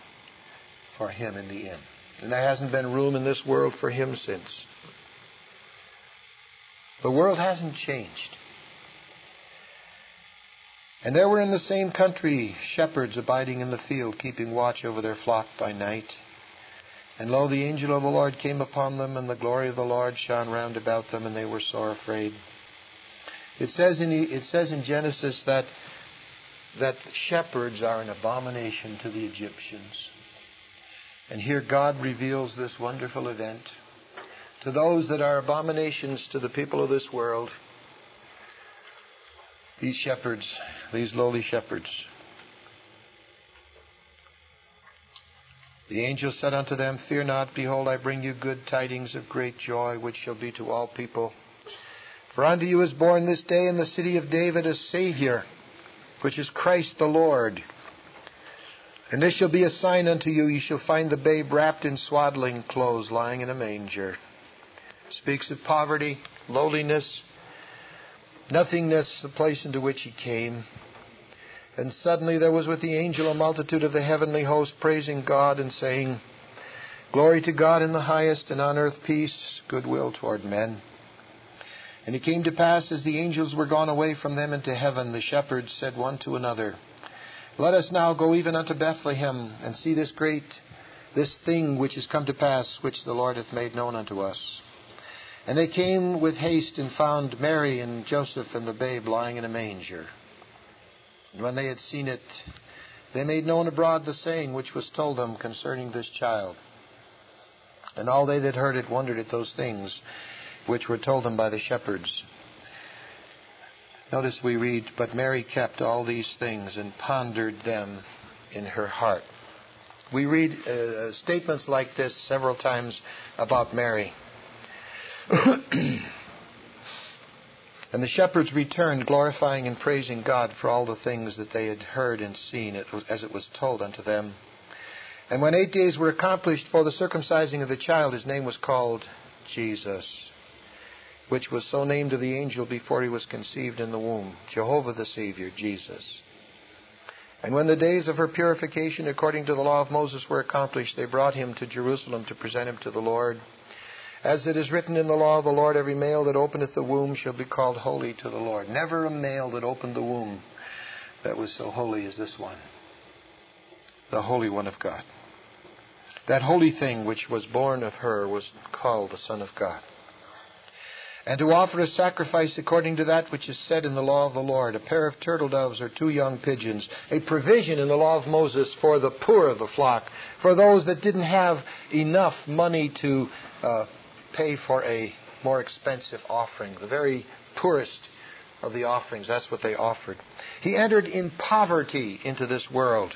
for him in the inn. And there hasn't been room in this world for him since. The world hasn't changed. And there were in the same country shepherds abiding in the field, keeping watch over their flock by night. And lo, the angel of the Lord came upon them, and the glory of the Lord shone round about them, and they were sore afraid. It says in, it says in Genesis that, that shepherds are an abomination to the Egyptians. And here God reveals this wonderful event to those that are abominations to the people of this world. These shepherds, these lowly shepherds. The angel said unto them, Fear not, behold, I bring you good tidings of great joy, which shall be to all people. For unto you is born this day in the city of David a Savior, which is Christ the Lord. And this shall be a sign unto you, ye shall find the babe wrapped in swaddling clothes, lying in a manger. Speaks of poverty, lowliness, nothingness, the place into which he came. And suddenly there was with the angel a multitude of the heavenly host, praising God and saying, Glory to God in the highest, and on earth peace, goodwill toward men. And it came to pass, as the angels were gone away from them into heaven, the shepherds said one to another, Let us now go even unto Bethlehem, and see this great, this thing which is come to pass, which the Lord hath made known unto us. And they came with haste and found Mary and Joseph and the babe lying in a manger. And when they had seen it, they made known abroad the saying which was told them concerning this child. And all they that heard it wondered at those things which were told them by the shepherds. Notice we read, But Mary kept all these things and pondered them in her heart. We read uh, statements like this several times about Mary. And the shepherds returned, glorifying and praising God for all the things that they had heard and seen, as it was told unto them. And when eight days were accomplished for the circumcising of the child, his name was called Jesus, which was so named of the angel before he was conceived in the womb, Jehovah the Savior, Jesus. And when the days of her purification according to the law of Moses were accomplished, they brought him to Jerusalem to present him to the Lord. As it is written in the law of the Lord, every male that openeth the womb shall be called holy to the Lord. Never a male that opened the womb that was so holy as this one, the Holy One of God. That holy thing which was born of her was called the Son of God. And to offer a sacrifice according to that which is said in the law of the Lord, a pair of turtle doves or two young pigeons, a provision in the law of Moses for the poor of the flock, for those that didn't have enough money to uh, pay for a more expensive offering, the very poorest of the offerings. That's what they offered. He entered in poverty into this world.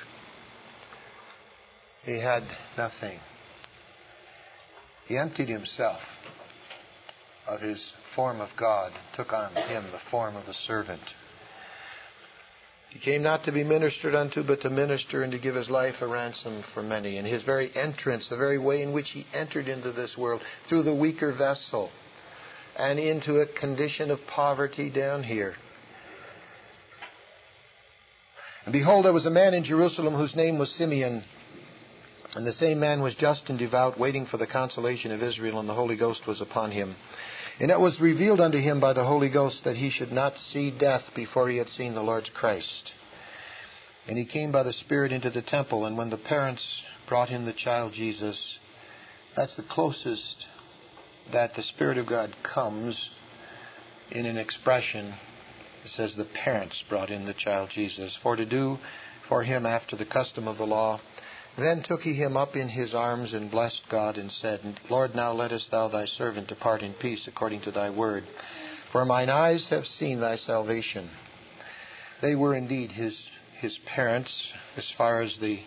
He had nothing. He emptied himself of his form of God, took on him the form of a servant. He came not to be ministered unto, but to minister and to give his life a ransom for many. And his very entrance, the very way in which he entered into this world, through the weaker vessel and into a condition of poverty down here. And behold, there was a man in Jerusalem whose name was Simeon. And the same man was just and devout, waiting for the consolation of Israel, and the Holy Ghost was upon him. And it was revealed unto him by the Holy Ghost that he should not see death before he had seen the Lord's Christ. And he came by the Spirit into the temple, and when the parents brought him the child Jesus, that's the closest that the Spirit of God comes in an expression. It says the parents brought in the child Jesus, for to do for him after the custom of the law, Then took he him up in his arms, and blessed God, and said, Lord, now lettest thou thy servant depart in peace, according to thy word. For mine eyes have seen thy salvation. They were indeed his his parents, as far as the,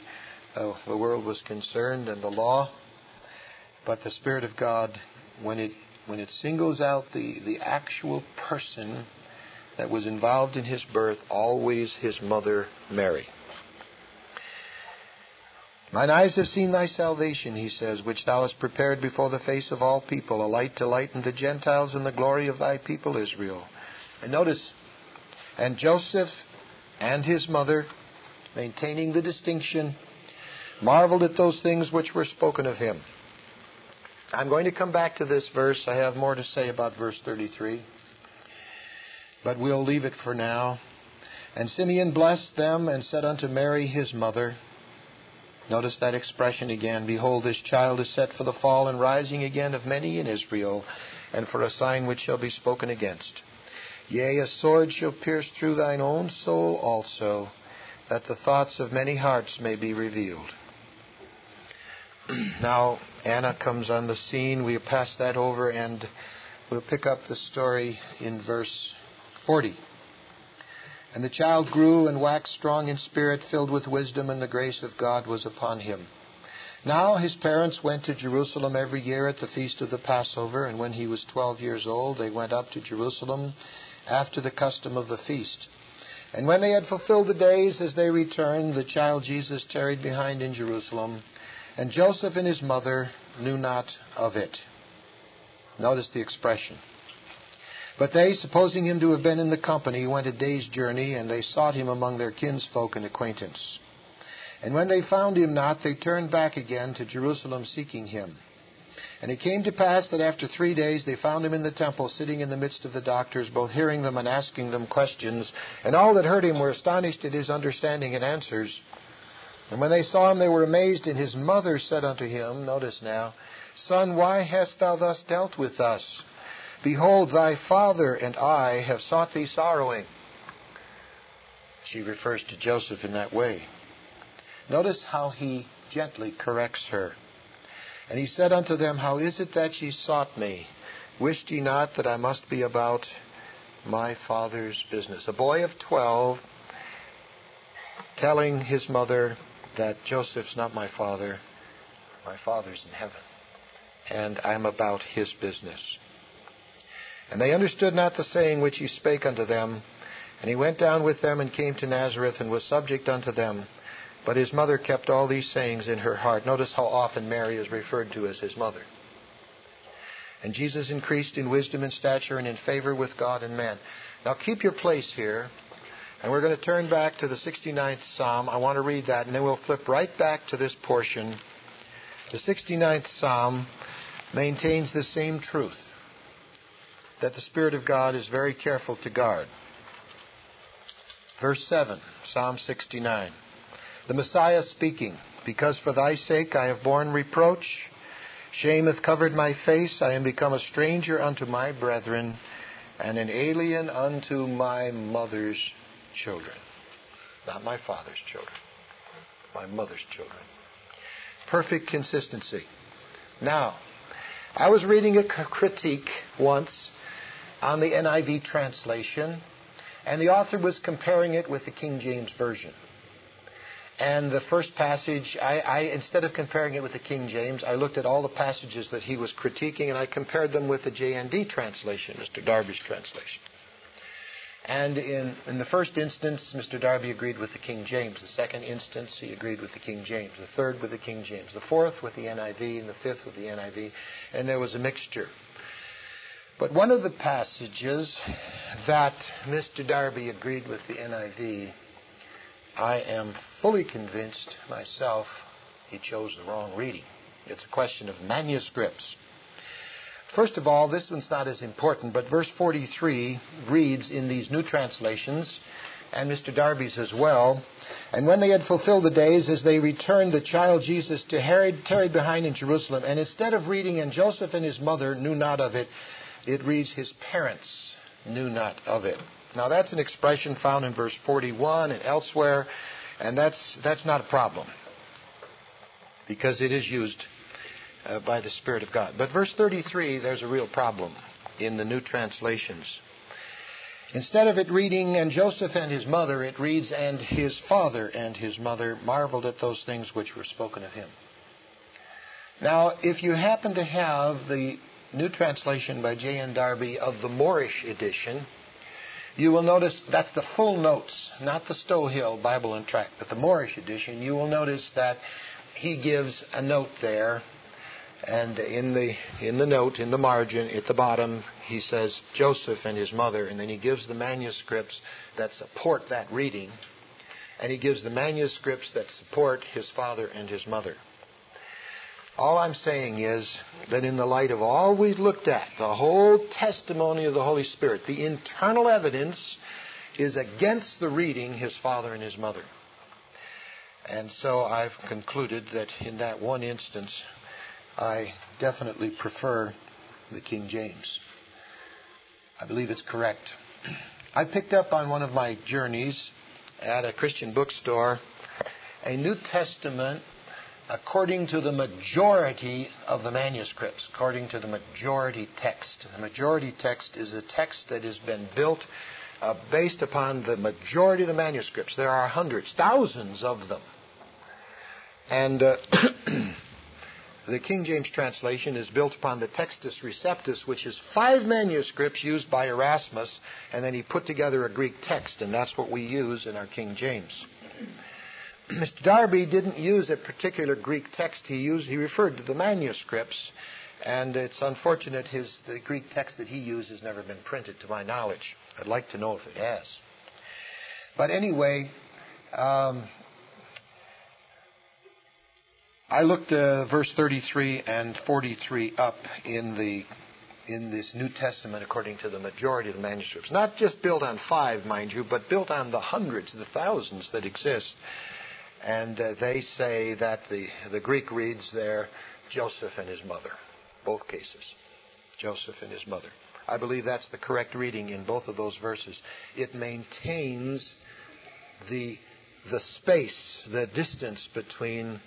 uh, the world was concerned, and the law. But the Spirit of God, when it, when it singles out the, the actual person that was involved in his birth, always his mother, Mary. Mine eyes have seen thy salvation, he says, which thou hast prepared before the face of all people, a light to lighten the Gentiles and the glory of thy people Israel. And notice, and Joseph and his mother, maintaining the distinction, marveled at those things which were spoken of him. I'm going to come back to this verse. I have more to say about verse thirty-three, but we'll leave it for now. And Simeon blessed them and said unto Mary his mother, notice that expression again, behold, this child is set for the fall and rising again of many in Israel, and for a sign which shall be spoken against. Yea, a sword shall pierce through thine own soul also, that the thoughts of many hearts may be revealed. Now, Anna comes on the scene. We'll pass that over, and we'll pick up the story in verse forty. And the child grew and waxed strong in spirit, filled with wisdom, and the grace of God was upon him. Now his parents went to Jerusalem every year at the feast of the Passover, and when he was twelve years old, they went up to Jerusalem after the custom of the feast. And when they had fulfilled the days as they returned, the child Jesus tarried behind in Jerusalem, and Joseph and his mother knew not of it. Notice the expression. But they, supposing him to have been in the company, went a day's journey, and they sought him among their kinsfolk and acquaintance. And when they found him not, they turned back again to Jerusalem, seeking him. And it came to pass that after three days they found him in the temple, sitting in the midst of the doctors, both hearing them and asking them questions. And all that heard him were astonished at his understanding and answers. And when they saw him, they were amazed. And his mother said unto him, notice now, Son, why hast thou thus dealt with us? Behold, thy father and I have sought thee sorrowing. She refers to Joseph in that way. Notice how he gently corrects her. And he said unto them, How is it that ye sought me? Wist ye not that I must be about my father's business? A boy of twelve telling his mother that Joseph's not my father. My father's in heaven, and I'm about his business. And they understood not the saying which he spake unto them. And he went down with them and came to Nazareth and was subject unto them. But his mother kept all these sayings in her heart. Notice how often Mary is referred to as his mother. And Jesus increased in wisdom and stature and in favor with God and man. Now keep your place here. And we're going to turn back to the sixty-ninth Psalm. I want to read that, and then we'll flip right back to this portion. The sixty-ninth Psalm maintains the same truth that the Spirit of God is very careful to guard. Verse seven, Psalm sixty-nine. The Messiah speaking, Because for thy sake I have borne reproach. Shame hath covered my face. I am become a stranger unto my brethren, and an alien unto my mother's children. Not my father's children. My mother's children. Perfect consistency. Now, I was reading a critique once on the N I V translation, and the author was comparing it with the King James Version. And the first passage, I, I instead of comparing it with the King James, I looked at all the passages that he was critiquing, and I compared them with the J N D translation, Mister Darby's translation. And in, in the first instance, Mister Darby agreed with the King James. The second instance, he agreed with the King James. The third with the King James. The fourth with the N I V, and the fifth with the N I V. And there was a mixture. But one of the passages that Mister Darby agreed with the N I V, I am fully convinced myself he chose the wrong reading. It's a question of manuscripts. First of all, this one's not as important, but verse forty-three reads in these new translations, and Mister Darby's as well. And when they had fulfilled the days, as they returned, the child Jesus to Herod tarried behind in Jerusalem. And instead of reading, and Joseph and his mother knew not of it, it reads, his parents knew not of it. Now, that's an expression found in verse forty-one and elsewhere, and that's, that's not a problem. because it is used uh, by the Spirit of God. But verse thirty-three, there's a real problem in the new translations. Instead of it reading, "and Joseph and his mother," it reads, "and his father and his mother marveled at those things which were spoken of him." Now, if you happen to have the new translation by J N Darby of the Moorish edition, you will notice that's the full notes, not the Stowhill Bible and Tract, but the Moorish edition. You will notice that he gives a note there, and in the in the note, in the margin, at the bottom, he says Joseph and his mother, and then he gives the manuscripts that support that reading, and he gives the manuscripts that support his father and his mother. All I'm saying is that in the light of all we've looked at, the whole testimony of the Holy Spirit, the internal evidence is against the reading his father and his mother. And so I've concluded that in that one instance, I definitely prefer the King James. I believe it's correct. I picked up on one of my journeys at a Christian bookstore a New Testament according to the majority of the manuscripts, according to the majority text. The majority text is a text that has been built uh, based upon the majority of the manuscripts. There are hundreds, thousands of them. And uh, the King James translation is built upon the Textus Receptus, which is five manuscripts used by Erasmus, and then he put together a Greek text, and that's what we use in our King James. Mister Darby didn't use a particular Greek text. He used, he referred to the manuscripts, and it's unfortunate his, the Greek text that he used has never been printed, to my knowledge. I'd like to know if it has. But anyway, um, I looked uh, verse thirty-three and forty-three up in the in this New Testament according to the majority of the manuscripts, not just built on five, mind you, but built on the hundreds, the thousands that exist. And uh, they say that the, the Greek reads there, Joseph and his mother. Both cases. Joseph and his mother. I believe that's the correct reading in both of those verses. It maintains the, the space, the distance between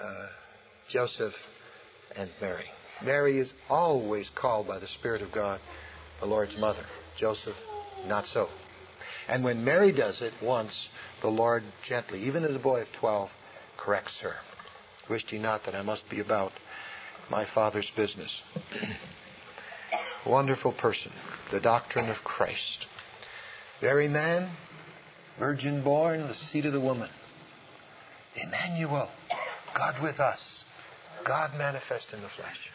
uh, Joseph and Mary. Mary is always called by the Spirit of God the Lord's mother. Joseph, not so. And when Mary does it once, the Lord gently, even as a boy of twelve, corrects her. Wished ye not that I must be about my Father's business. Wonderful person. The doctrine of Christ. Very man, virgin born, the seed of the woman. Emmanuel, God with us. God manifest in the flesh.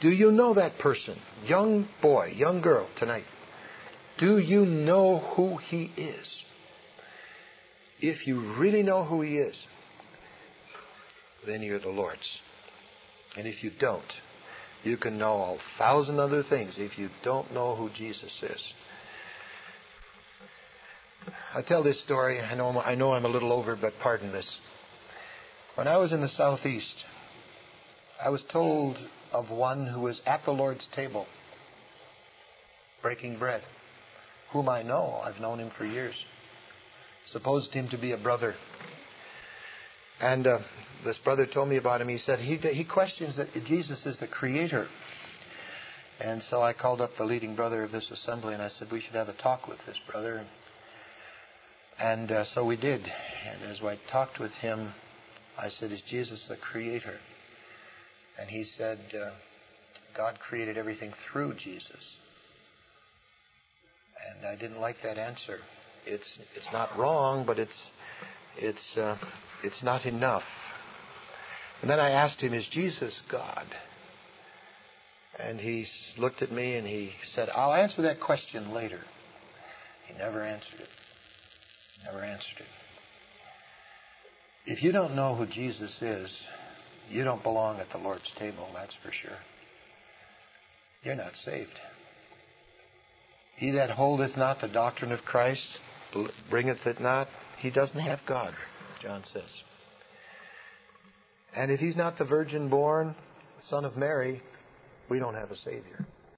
Do you know that person? Young boy, young girl tonight. Do you know who he is? If you really know who he is, then you're the Lord's. And if you don't, you can know a thousand other things if you don't know who Jesus is. I tell this story. I know, I know I'm a little over, but pardon this. When I was in the Southeast, I was told of one who was at the Lord's table, breaking bread, whom I know. I've known him for years. Supposed him to be a brother. And uh, this brother told me about him. He said he, he questions that Jesus is the creator. And so I called up the leading brother of this assembly, and I said, we should have a talk with this brother. And uh, so we did. And as I talked with him, I said, is Jesus the creator? And he said, uh, God created everything through Jesus. And I didn't like that answer. It's it's not wrong, but it's it's uh, it's not enough. And then I asked him, is Jesus God? And he looked at me and he said, I'll answer that question later. He never answered it. Never answered it. If you don't know who Jesus is, you don't belong at the Lord's table, that's for sure. You're not saved. He that holdeth not the doctrine of Christ, bringeth it not, he doesn't have God, John says. And if he's not the virgin born, son of Mary, we don't have a Savior.